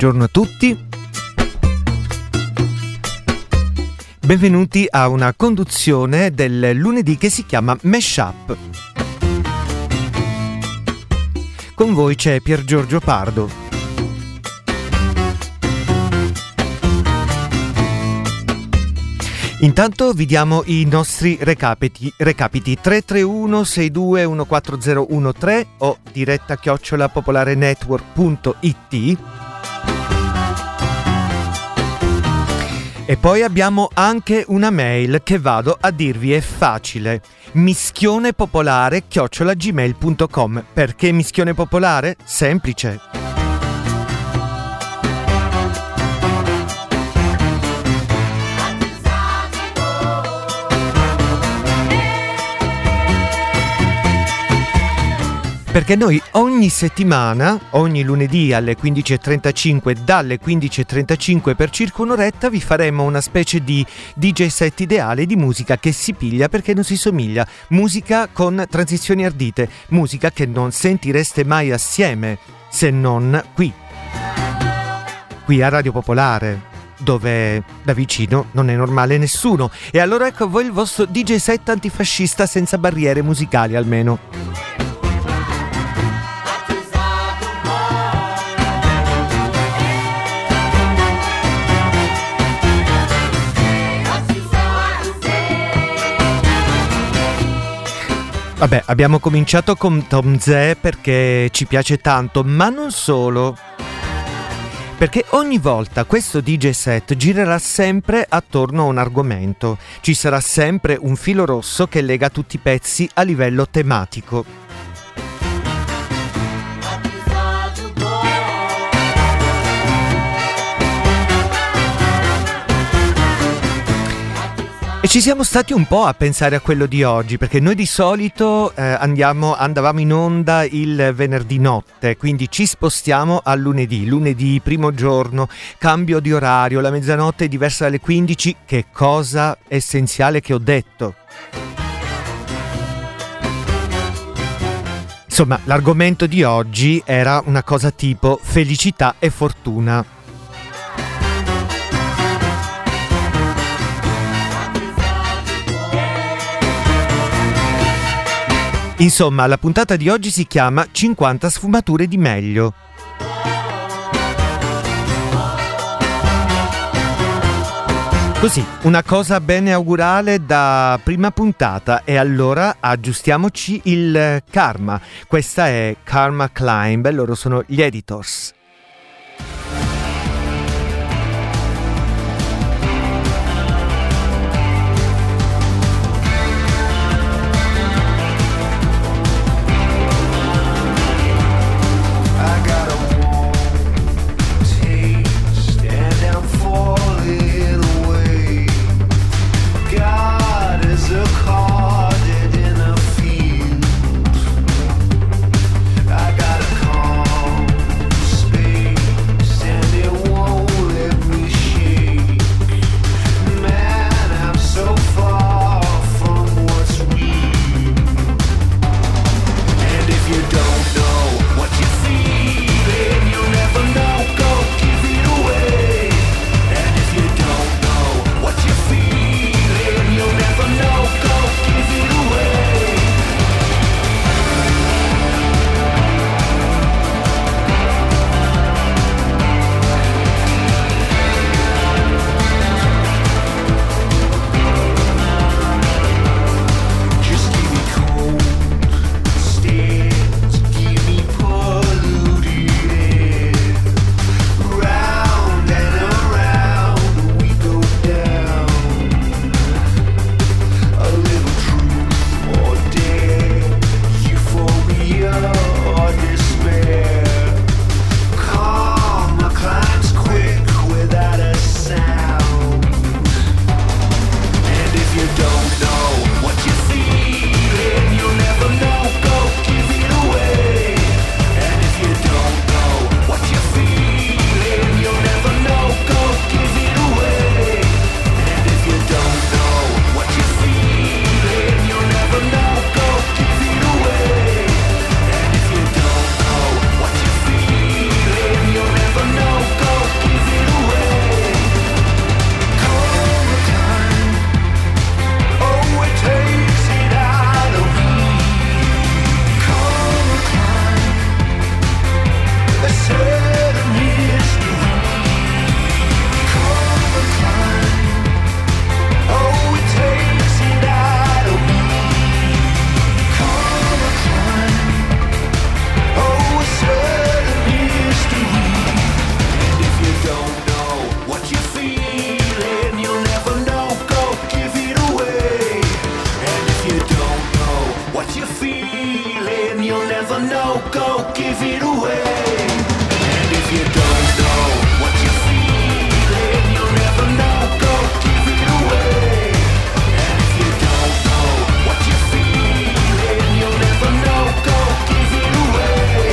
buongiorno a tutti. Benvenuti a una conduzione del lunedì che si chiama Mashup. Con voi c'è Piergiorgio Pardo. Intanto vi diamo i nostri recapiti 331-621-4013 o diretta@popolarenetwork.it. E poi abbiamo anche una mail che vado a dirvi è facile: missionepopolare@gmail.com. Perché Missione Popolare? Semplice. Perché noi ogni settimana, ogni lunedì alle 15.35, dalle 15.35 per circa un'oretta vi faremo una specie di DJ set ideale di musica che si piglia perché non si somiglia, musica con transizioni ardite, musica che non sentireste mai assieme, se non qui a Radio Popolare, dove da vicino non è normale nessuno. E allora ecco a voi il vostro DJ set antifascista senza barriere musicali almeno. Vabbè, abbiamo cominciato con Tom Zé perché ci piace tanto, ma non solo. Perché ogni volta questo DJ set girerà sempre attorno a un argomento. Ci sarà sempre un filo rosso che lega tutti i pezzi a livello tematico. E ci siamo stati un po' a pensare a quello di oggi, perché noi di solito andavamo in onda il venerdì notte, quindi ci spostiamo al lunedì, primo giorno, cambio di orario, la mezzanotte è diversa dalle 15, che cosa essenziale che ho detto. Insomma, l'argomento di oggi era una cosa tipo felicità e fortuna. Insomma, la puntata di oggi si chiama 50 sfumature di meglio. Così, una cosa bene augurale da prima puntata, e allora aggiustiamoci il karma. Questa è Karma Climb, loro sono gli Editors. give it away. And if you don't know what you feel, then you'll never know. Go give it away. And if you don't know what you feel, then you'll never know. Go give it away.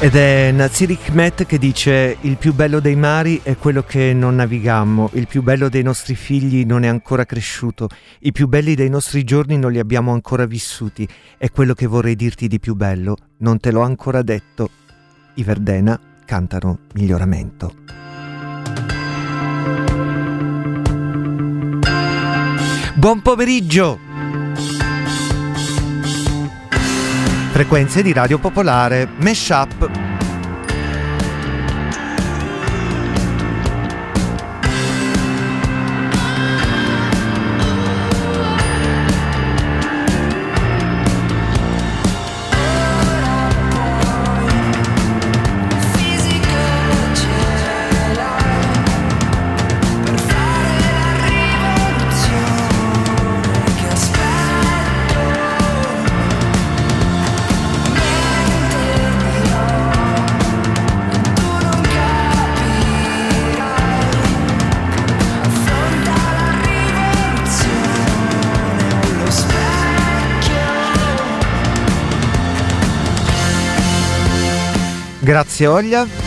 Ed è Nâzım Hikmet che dice: il più bello dei mari è quello che non navigammo, il più bello dei nostri figli non è ancora cresciuto, i più belli dei nostri giorni non li abbiamo ancora vissuti, è quello che vorrei dirti di più bello, non te l'ho ancora detto. I Verdena cantano Miglioramento. Buon pomeriggio! Frequenze di Radio Popolare, Mashup. Grazie Olga.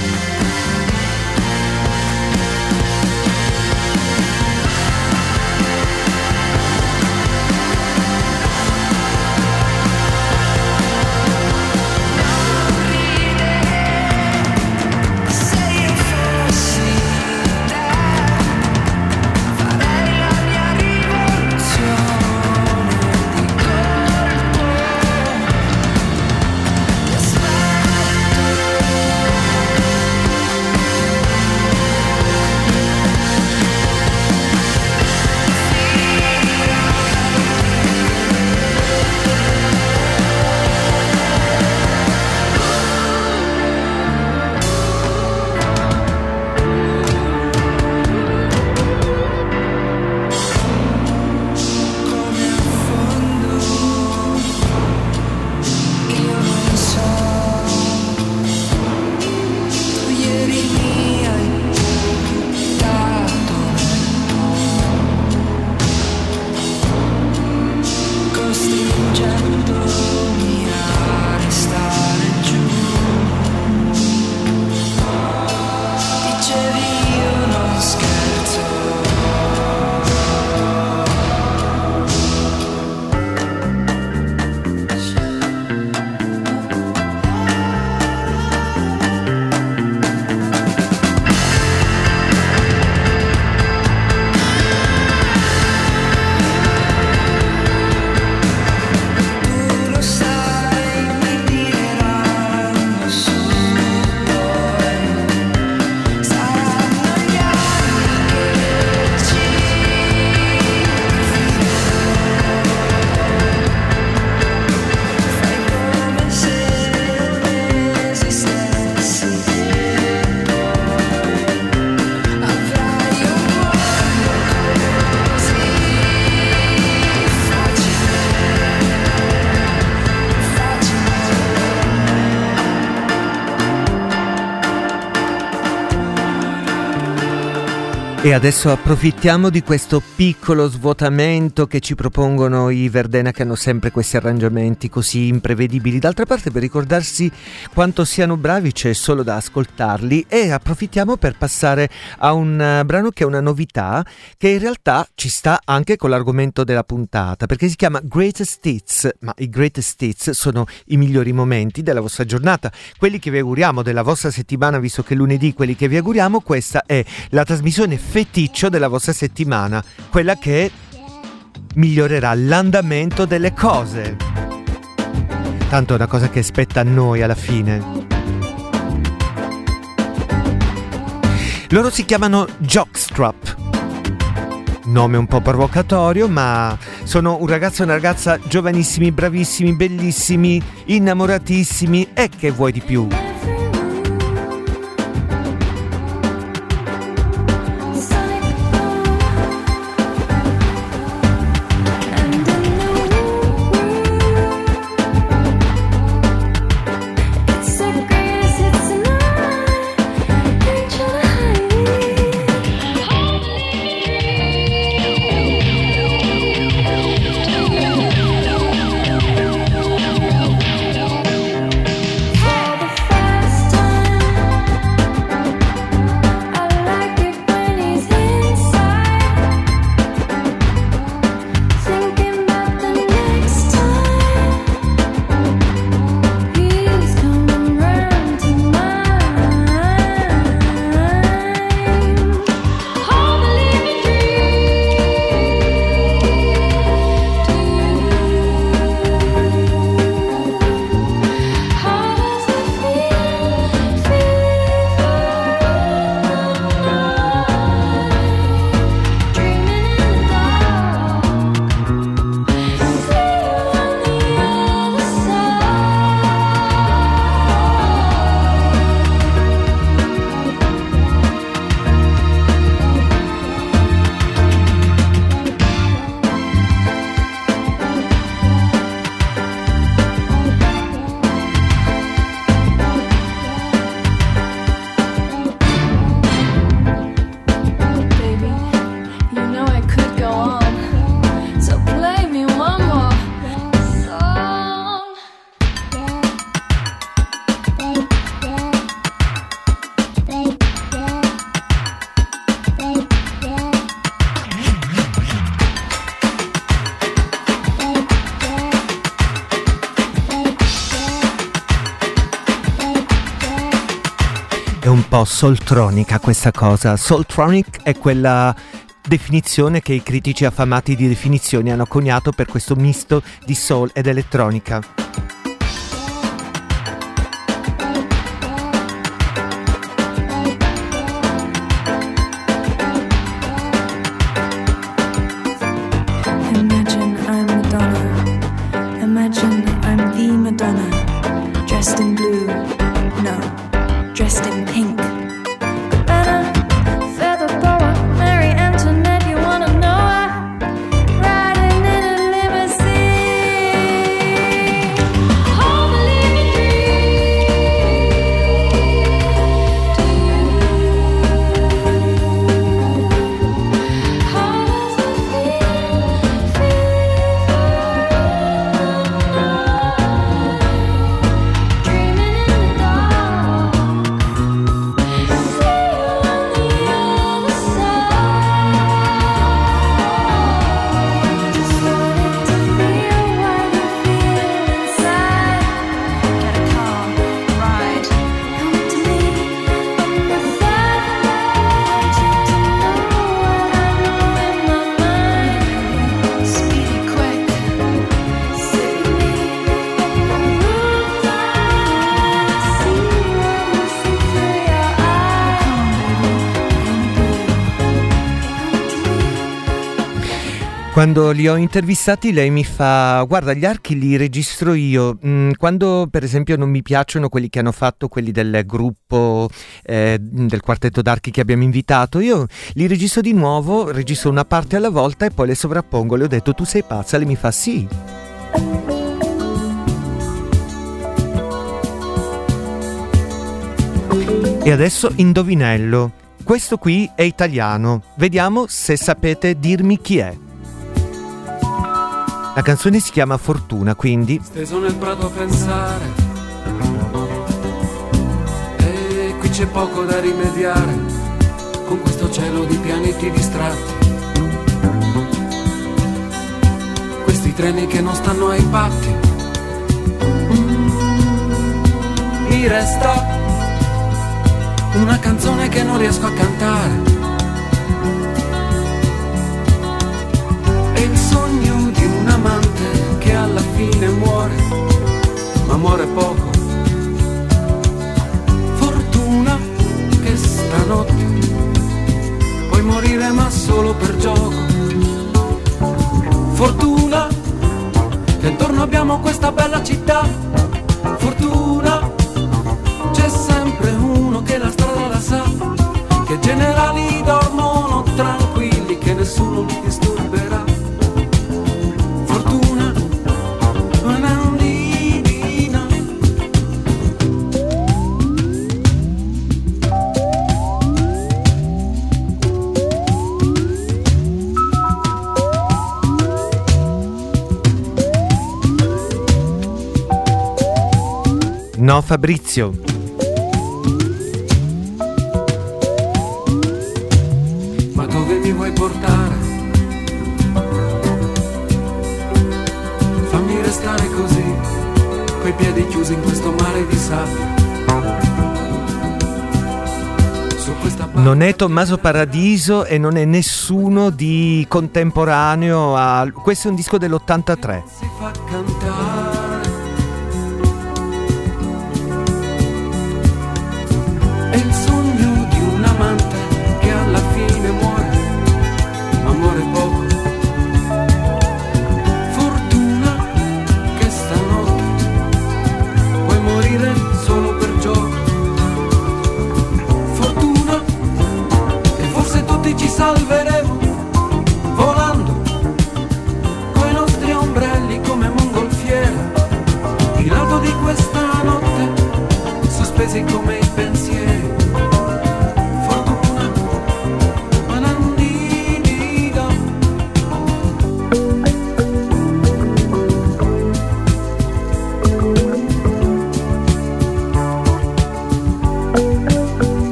E adesso approfittiamo di questo piccolo svuotamento che ci propongono i Verdena, che hanno sempre questi arrangiamenti così imprevedibili. D'altra parte, per ricordarsi quanto siano bravi c'è solo da ascoltarli, e approfittiamo per passare a un brano che è una novità, che in realtà ci sta anche con l'argomento della puntata, perché si chiama Greatest Hits, ma i Greatest Hits sono i migliori momenti della vostra giornata, quelli che vi auguriamo, della vostra settimana, visto che è lunedì, quelli che vi auguriamo. Questa è la trasmissione feticcio della vostra settimana, quella che migliorerà l'andamento delle cose. Tanto è una cosa che spetta a noi alla fine. Loro si chiamano Jockstrap, nome un po' provocatorio, ma sono un ragazzo e una ragazza giovanissimi, bravissimi, bellissimi, innamoratissimi e che vuoi di più? Soultronica questa cosa. Soultronic è quella definizione che i critici affamati di definizioni hanno coniato per questo misto di soul ed elettronica. Imagine I'm Madonna. Imagine I'm the Madonna. Dressed in blue. No. Dressed in pink. Quando li ho intervistati lei mi fa: guarda, gli archi li registro io, quando per esempio non mi piacciono quelli che hanno fatto, quelli del gruppo del quartetto d'archi che abbiamo invitato, io li registro di nuovo, registro una parte alla volta e poi le sovrappongo. Le ho detto: tu sei pazza? Lei mi fa: sì. E adesso indovinello, questo qui è italiano, vediamo se sapete dirmi chi è. La canzone si chiama Fortuna, quindi... Steso nel prato a pensare, e qui c'è poco da rimediare, con questo cielo di pianeti distratti, questi treni che non stanno ai patti. Mi resta una canzone che non riesco a cantare, e il sogno solo per gioco. Fortuna che intorno abbiamo questa bella città. Fortuna c'è sempre uno che la strada la sa, che generali dormono tranquilli, che nessuno li disturberà. Fortuna una ondina. No, Fabrizio. Non è Tommaso Paradiso e non è nessuno di contemporaneo a... Questo è un disco dell'83. Si fa cantare è il sogno di un amante che alla fine muore, ma muore poco. Fortuna che stanotte puoi morire solo per gioco. Ci salveremo volando coi nostri ombrelli come mongolfiera, il lato di questa notte sospesi come i pensieri. Fortuna manandida.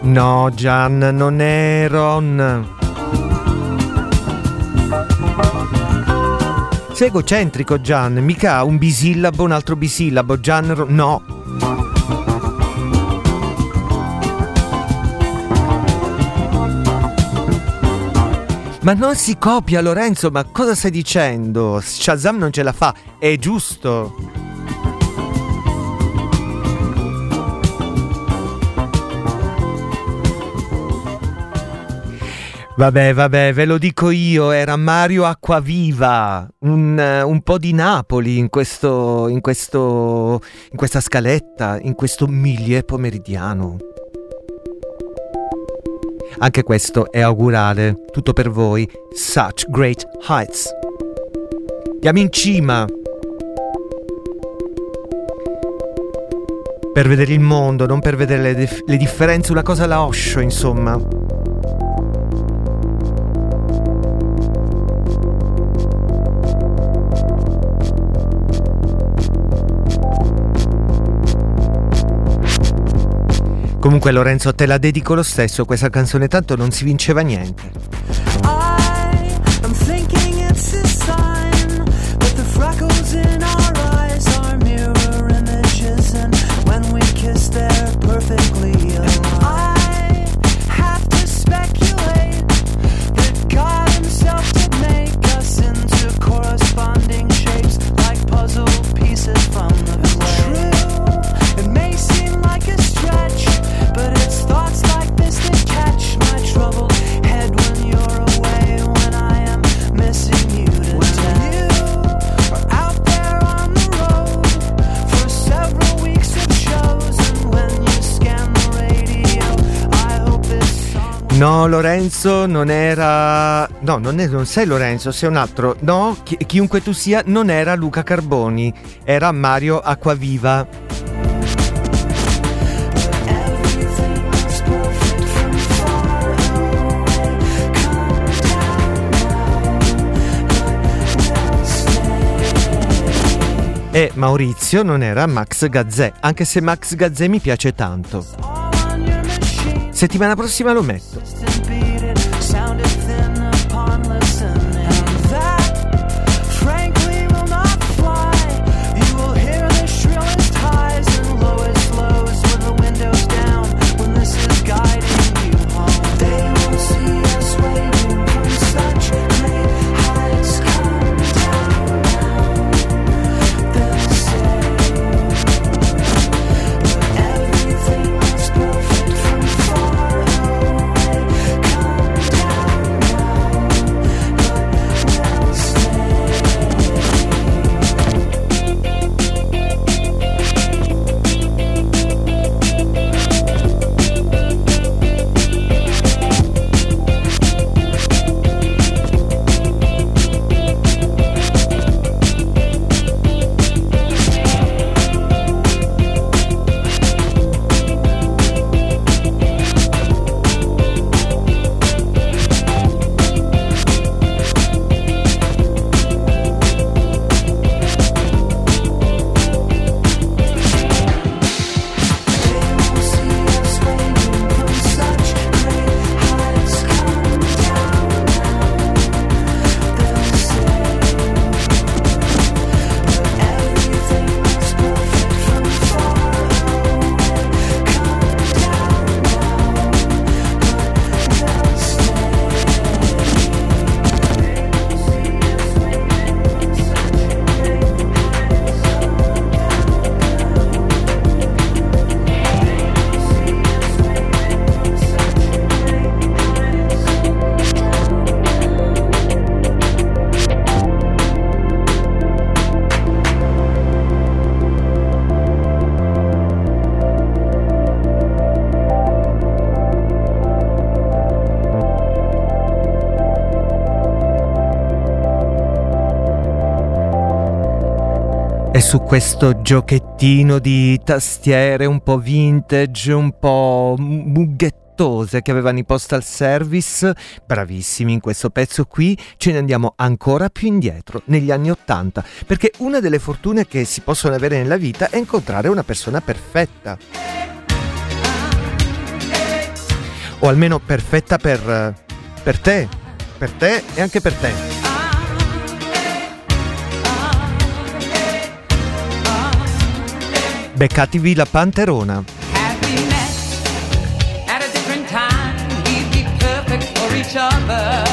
No, Gian, non è Ron. Sei egocentrico, Gian, mica un bisillabo, un altro bisillabo, Gian, Ron, no. Ma non si copia, Lorenzo, ma cosa stai dicendo? Shazam non ce la fa, è giusto. Vabbè, ve lo dico io, era Mario Acquaviva, un po' di Napoli in questa scaletta, in questo milieu pomeridiano. Anche questo è augurale, tutto per voi, Such Great Heights. Andiamo in cima per vedere il mondo, non per vedere le differenze, una cosa alla Osho, insomma. Comunque Lorenzo, te la dedico lo stesso questa canzone, tanto non si vinceva niente. No, Lorenzo non era... No, non sei Lorenzo, sei un altro. No, chiunque tu sia, non era Luca Carboni, era Mario Acquaviva. E Maurizio non era Max Gazzè, anche se Max Gazzè mi piace tanto. Settimana prossima lo metto. E su questo giochettino di tastiere un po' vintage, un po' muggettose che avevano i Postal Service, bravissimi in questo pezzo qui, ce ne andiamo ancora più indietro, negli anni '80, perché una delle fortune che si possono avere nella vita è incontrare una persona perfetta. O almeno perfetta per te e anche per te. Beccatevi la Panterona. Happiness at a different time, we'd be perfect for each other.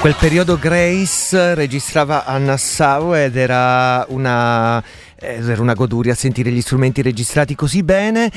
Quel periodo Grace registrava a Nassau ed era una goduria sentire gli strumenti registrati così bene.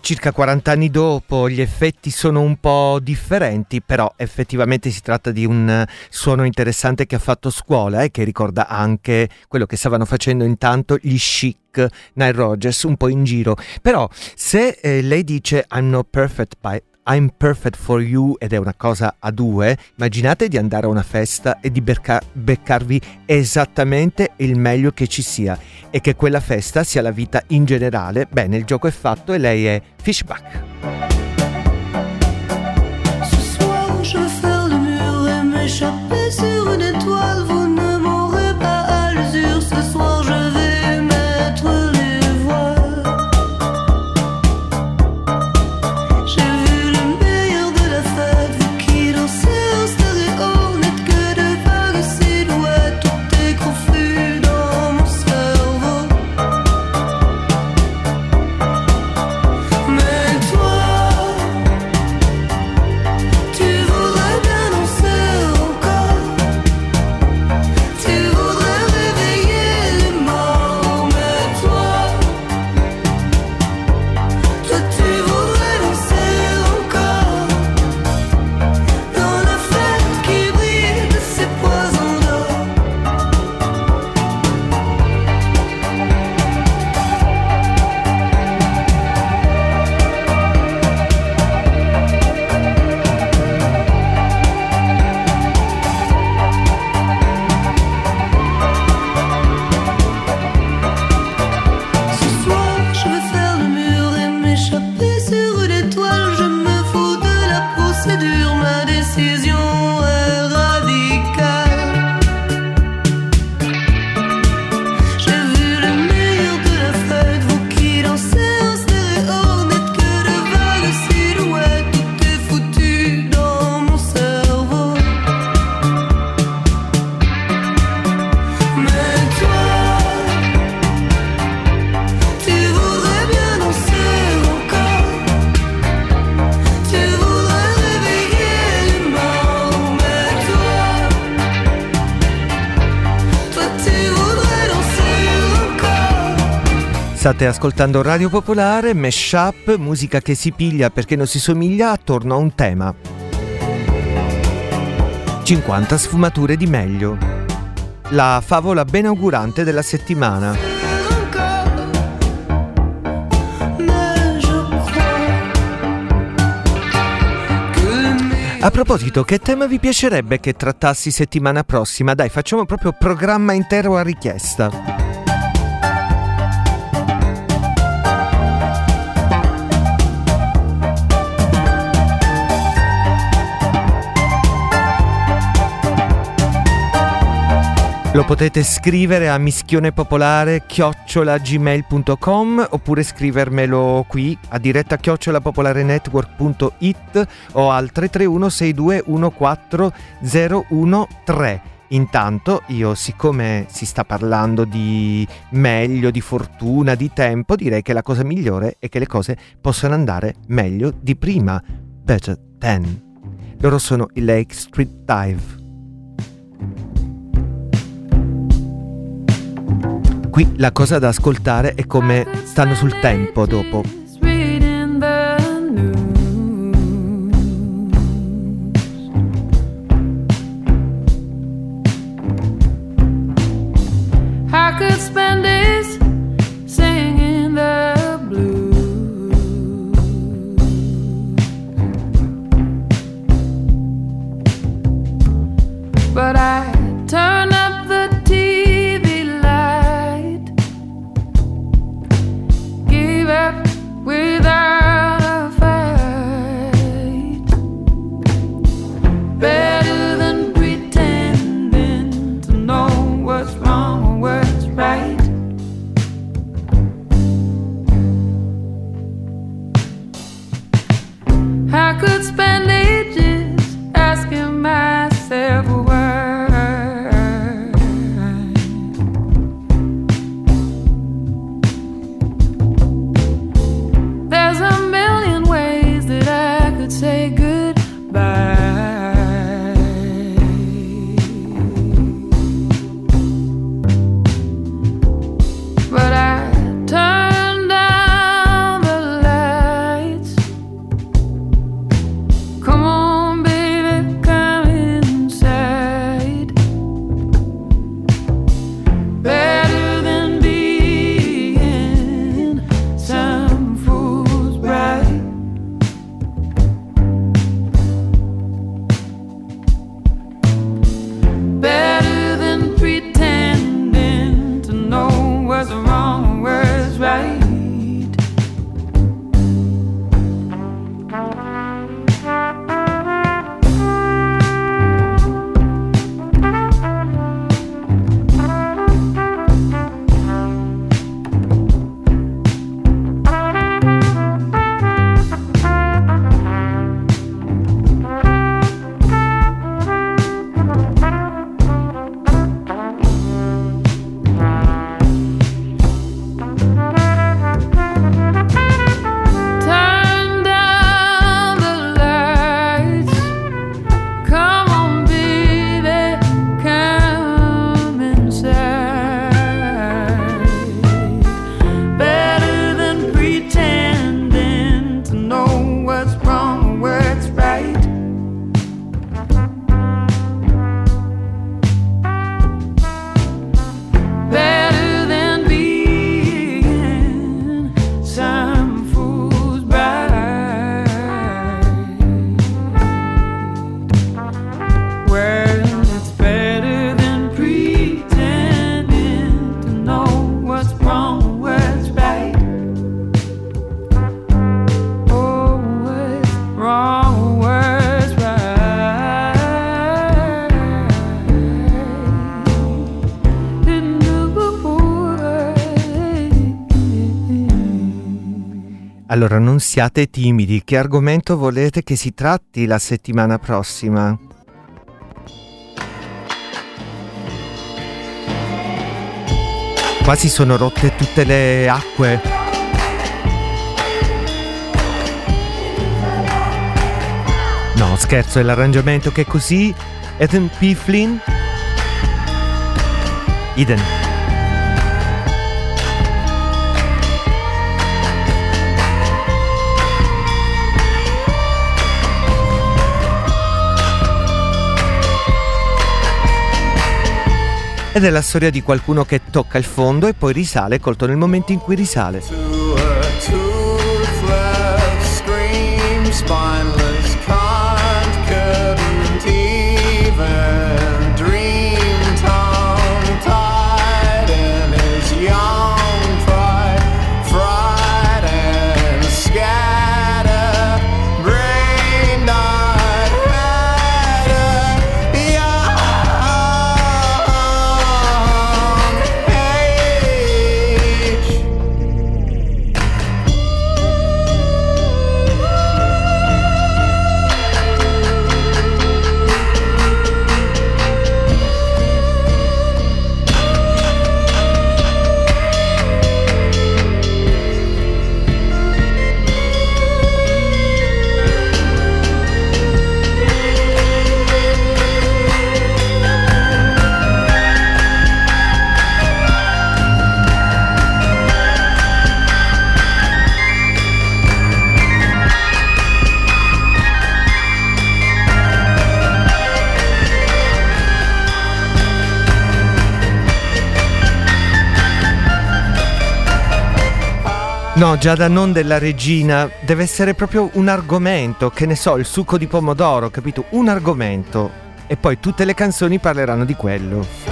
Circa 40 anni dopo gli effetti sono un po' differenti, però effettivamente si tratta di un suono interessante che ha fatto scuola e che ricorda anche quello che stavano facendo intanto gli Chic, Nile Rogers, un po' in giro. Però se lei dice I'm not perfect by I'm perfect for you ed è una cosa a due, immaginate di andare a una festa e di beccarvi esattamente il meglio che ci sia e che quella festa sia la vita in generale. Bene, il gioco è fatto e lei è Fishback. Ce soir je ferme le mur et m'échapper sur une étoile, vous ne m'aurez pas à l'usure, ce soir je vais mettre les voiles. Toi State ascoltando Radio Popolare, mashup, musica che si piglia perché non si somiglia attorno a un tema. 50 sfumature di meglio. La favola benaugurante della settimana. A proposito, che tema vi piacerebbe che trattassi settimana prossima? Dai, facciamo proprio programma intero a richiesta. Lo potete scrivere a mischionepopolare@gmail.com oppure scrivermelo qui a diretta@popolarenetwork.it o al 331 6214013. Intanto io, siccome si sta parlando di meglio, di fortuna, di tempo, direi che la cosa migliore è che le cose possano andare meglio di prima. Better than. Loro sono i Lake Street Dive. Qui la cosa da ascoltare è come stanno sul tempo dopo. I could spend days singing the blues, but I turn up the TV. Without a fight, better than pretending to know what's wrong or what's right. I could spend ages asking myself why. There's a million ways that I could say goodbye, but I turn down the lights. Come on, baby, come inside. Better than being some fool's bride. Better than pretending to know what's wrong or what's right. Turn down the lights. Come on, baby, come inside. Better than pretending to know what's wrong or what's right. Better than being some fool's bride. Well, it's better than pretending to know what's wrong, what's right. Oh, what's wrong, what's right. Allora, non siate timidi, che argomento volete che si tratti la settimana prossima? Qua si sono rotte tutte le acque. No, scherzo, è l'arrangiamento che è così. Eden Pifflin. Eden. ed è la storia di qualcuno che tocca il fondo e poi risale, colto nel momento in cui risale. No, Giada, non della regina, deve essere proprio un argomento, che ne so, il succo di pomodoro, capito? Un argomento. E poi tutte le canzoni parleranno di quello.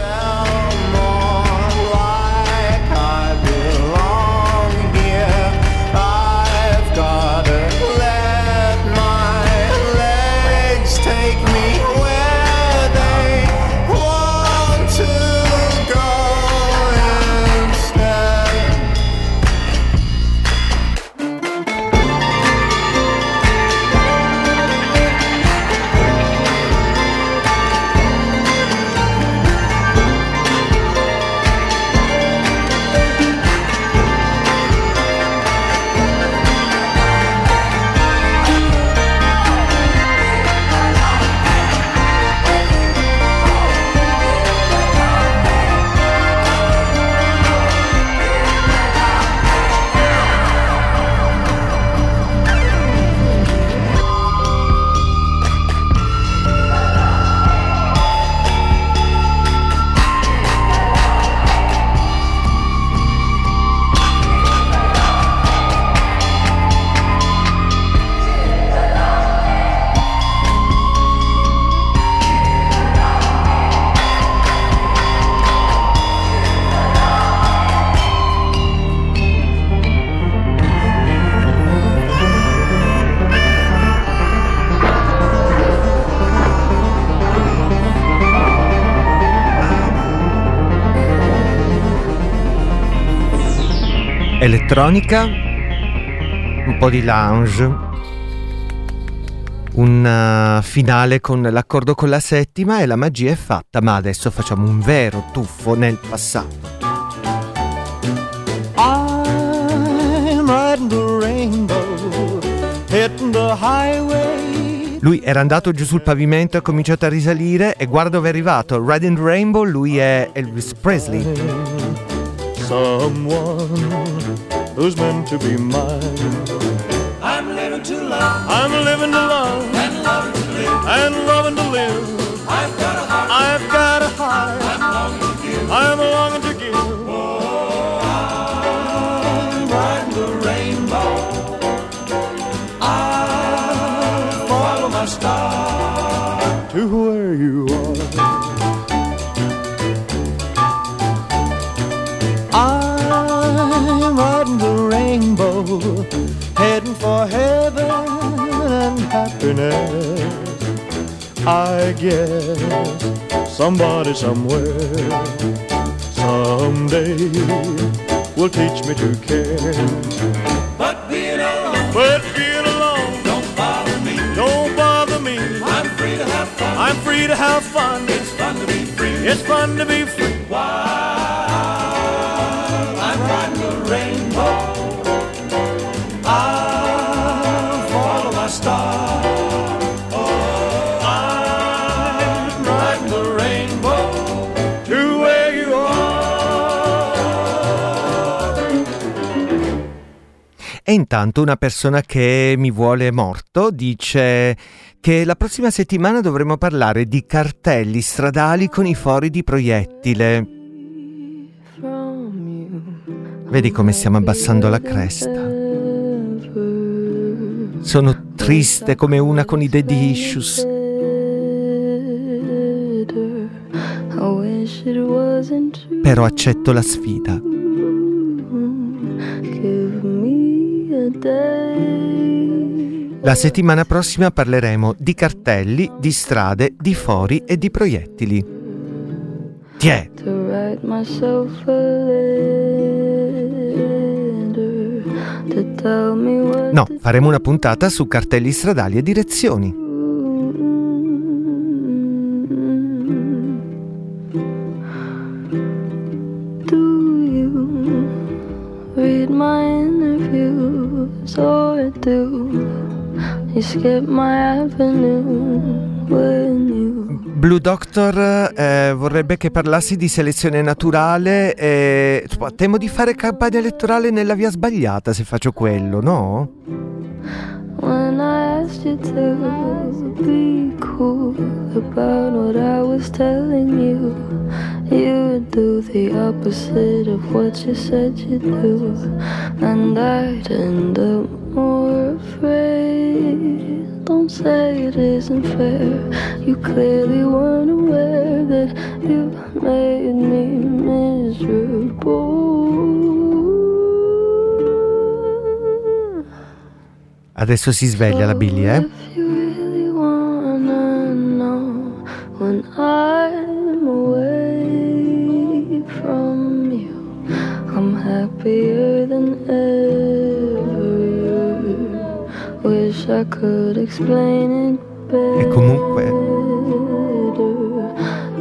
Elettronica, un po' di lounge, un finale con l'accordo con la settima e la magia è fatta, ma adesso facciamo un vero tuffo nel passato. Lui era andato giù sul pavimento e ha cominciato a risalire e guarda dove è arrivato, Riding the Rainbow, lui è Elvis Presley. Someone who's meant to be mine. I'm living to love. I'm living to love. And loving to live. And loving to live. I've got a heart. I've got a heart. I'm longing to give. I'm longing to give. Oh, I'm riding the rainbow. I follow my star to where you are. Heading for heaven and happiness. I guess somebody somewhere someday will teach me to care. But being alone, don't bother me. I'm free to have fun. It's fun to be free. While I'm riding the rainbow. E intanto una persona che mi vuole morto dice che la prossima settimana dovremo parlare di cartelli stradali con i fori di proiettile. Vedi come stiamo abbassando la cresta. Sono triste come una con i daddy issues. Però accetto la sfida. La settimana prossima parleremo di cartelli, di strade, di fori e di proiettili. Tiè! No, faremo una puntata su cartelli stradali e direzioni. Blue Doctor vorrebbe che parlassi di selezione naturale e temo di fare campagna elettorale nella via sbagliata se faccio quello, no? Don't say it isn't fair. You clearly weren't aware that you made me miserable. Adesso si sveglia la Billie, eh? If you really wanna know when I'm away from you, I'm happier than ever. Wish I could explain it better. E comunque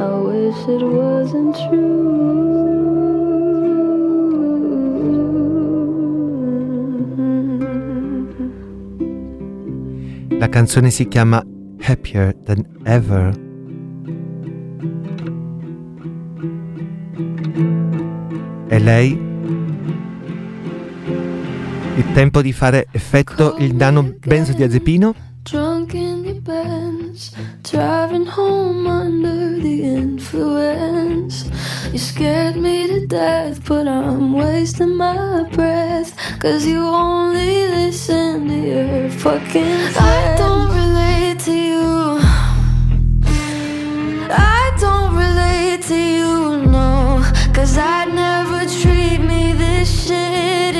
I wish it wasn't true. La canzone si chiama Happier Than Ever. E lei? Il tempo di fare effetto il danno benzodiazepino. Drunk in the Benz, driving home under the influence. You scared me to death, but I'm wasting my breath. Cause you only listen to your fucking friends. I don't relate to you. I don't relate to you, no. Cause I'd never treat me this shitty.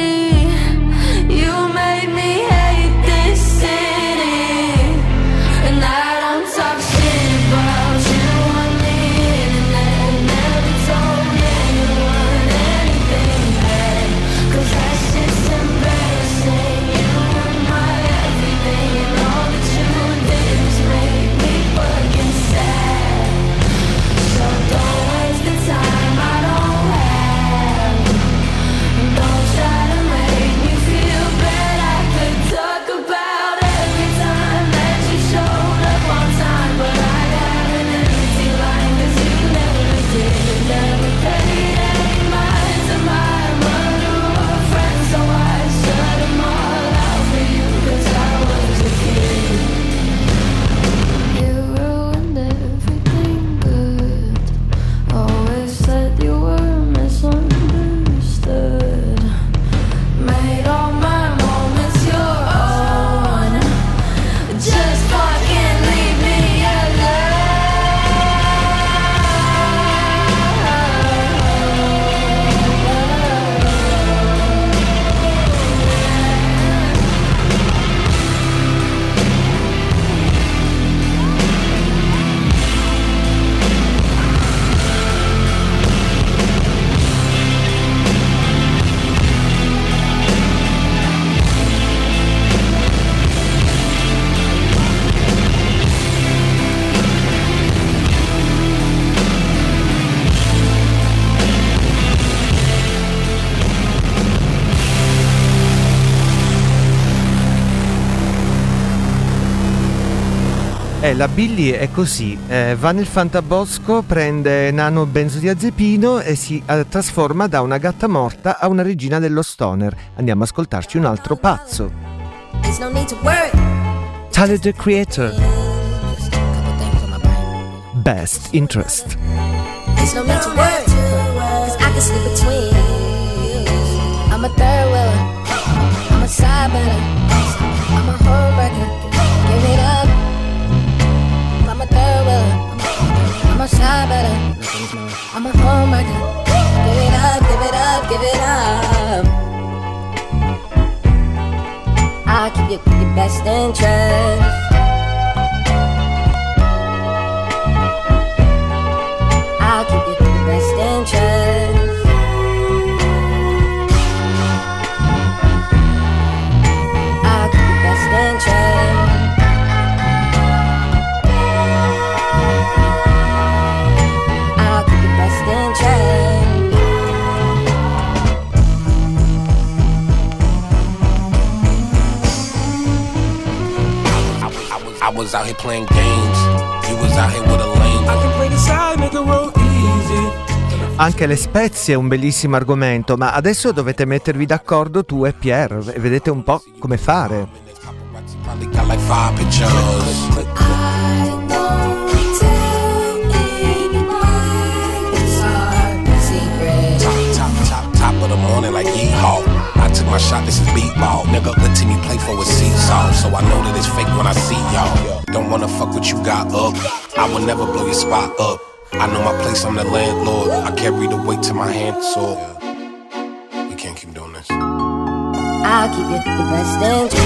La Billie è così, va nel fantabosco, prende nano benzodiazepino e si trasforma da una gatta morta a una regina dello stoner. Andiamo a ascoltarci un altro pazzo. Tyler, the Creator. Best Interest. There's no need to worry, 'cause I can sleep between you. I'm a third wheeler, I'm a side better, I'm a home wrecker, give it up. I'm a third wheeler, I'm a side better, I'm a home wrecker, give it up, give it up, give it up. I'll keep your best interest. I'll keep you the best interest. I'll keep you best interest. I'll keep you best interest. I was out here playing games. You was out here with a lame. I can play the side, nigga, road. Anche le spezie è un bellissimo argomento, ma adesso dovete mettervi d'accordo tu e Pierre e vedete un po' come fare. I know my place, I'm the landlord. I carry the weight to my hand, so we can't keep doing this. I'll keep it the best interest.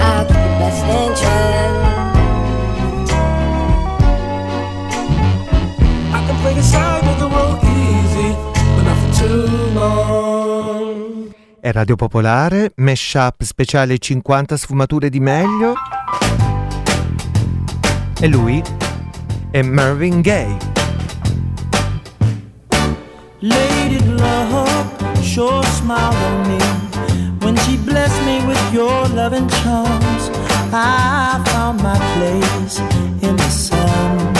I'll keep the best interest. I can play the side of the road easy, but not for too long. È Radio Popolare, mashup speciale 50 sfumature di meglio. E lui è Marvin Gaye. Lady love, sure smile on me when she blessed me with your loving charms. I found my place in the sun,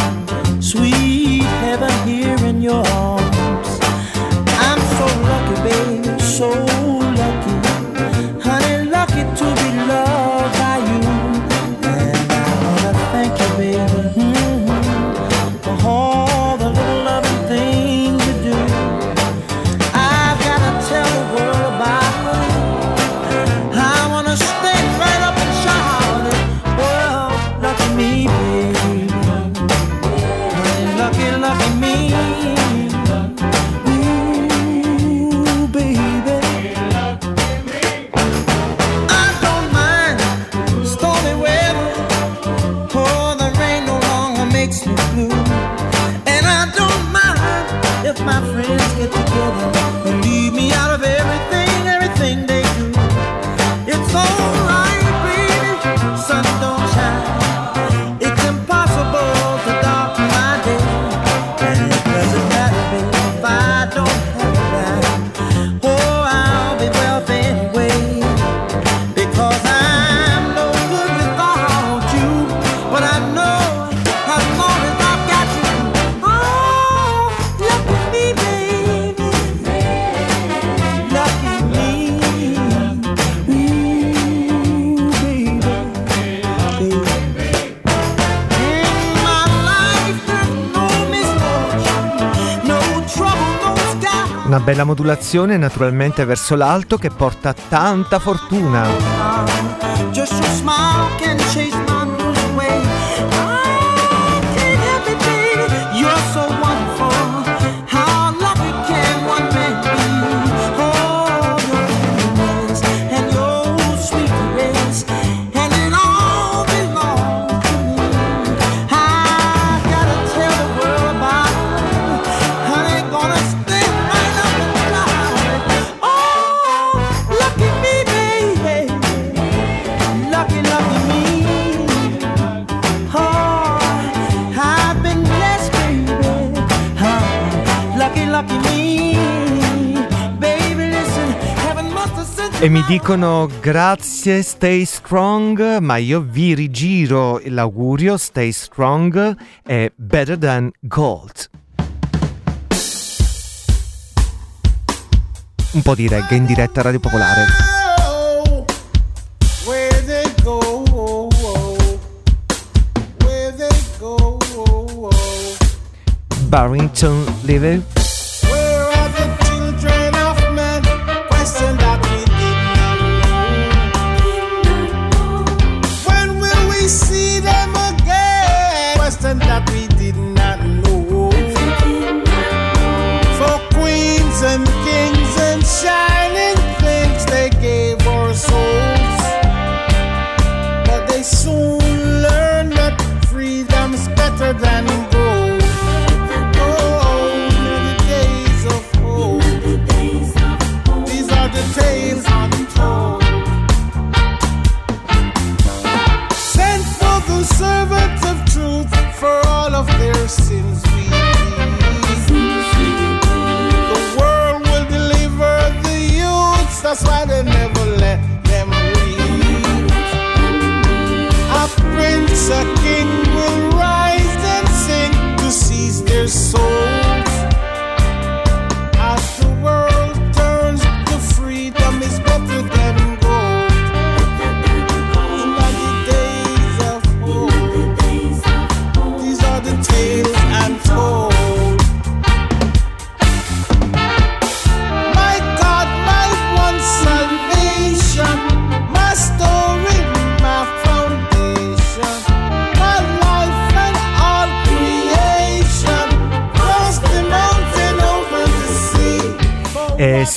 sweet heaven here in your arms. I'm so lucky, baby, so to be loved by you, and I wanna thank you, baby, for all the little loving things you do. I've gotta tell the world about you. I wanna stay right up and shout it. Well, lucky me, baby, lucky, lucky me, ooh, baby. My friends get together and leave me out of everything, everything they do. It's alright, baby, sun don't shine. It's impossible to darken my day. And it doesn't matter, baby, if I don't have a dime. Oh, I'll be wealthy anyway, because I'm no good without you. But I know as long as I've got you, oh, yeah. Una bella modulazione naturalmente verso l'alto che porta tanta fortuna. E mi dicono grazie, stay strong, ma io vi rigiro l'augurio, stay strong è better than gold. Un po' di reggae in diretta a Radio Popolare. Barrington Levy.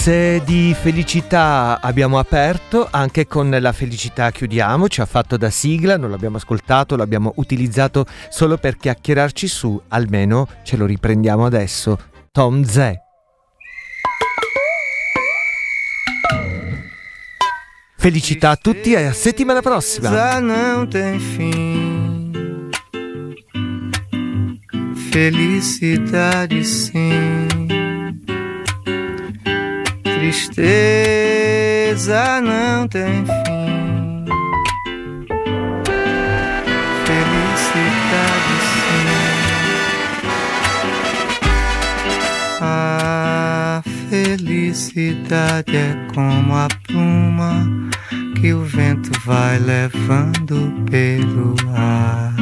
Se di felicità abbiamo aperto, anche con la felicità chiudiamo. Ci ha fatto da sigla, non l'abbiamo ascoltato, l'abbiamo utilizzato solo per chiacchierarci su, almeno ce lo riprendiamo adesso, Tom Zé. Felicità a tutti e a settimana prossima. Não tem fim. Felicidade sim. Tristeza não tem fim. Felicidade sim. A felicidade é como a pluma que o vento vai levando pelo ar.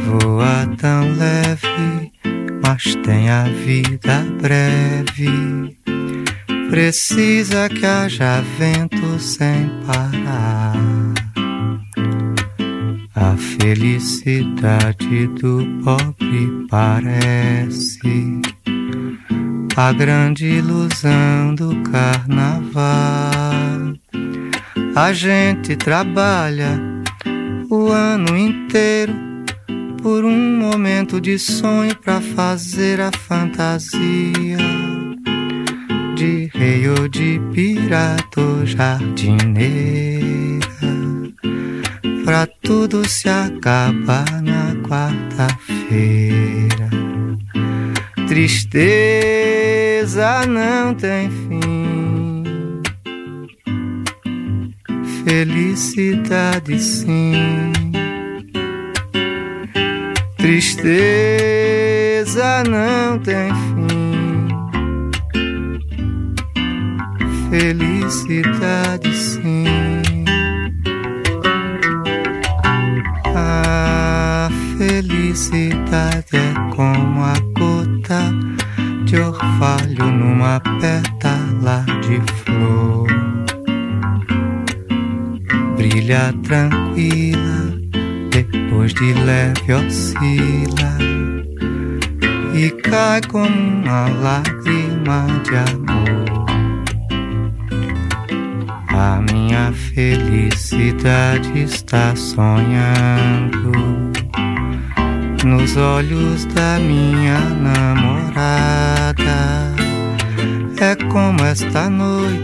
Voa tão leve, mas tem a vida breve. Precisa que haja vento sem parar. A felicidade do pobre parece a grande ilusão do carnaval. A gente trabalha o ano inteiro por um momento de sonho pra fazer a fantasia de rei ou de pirata ou jardineira, pra tudo se acabar na quarta-feira. Tristeza não tem fim. Felicidade sim. Tristeza não tem fim. Felicidade sim. A felicidade é como a gota de orvalho numa pétala de flor. Brilha tranquila, depois de leve oscila e cai como uma lágrima de amor. A minha felicidade está sonhando nos olhos da minha namorada. É como esta noite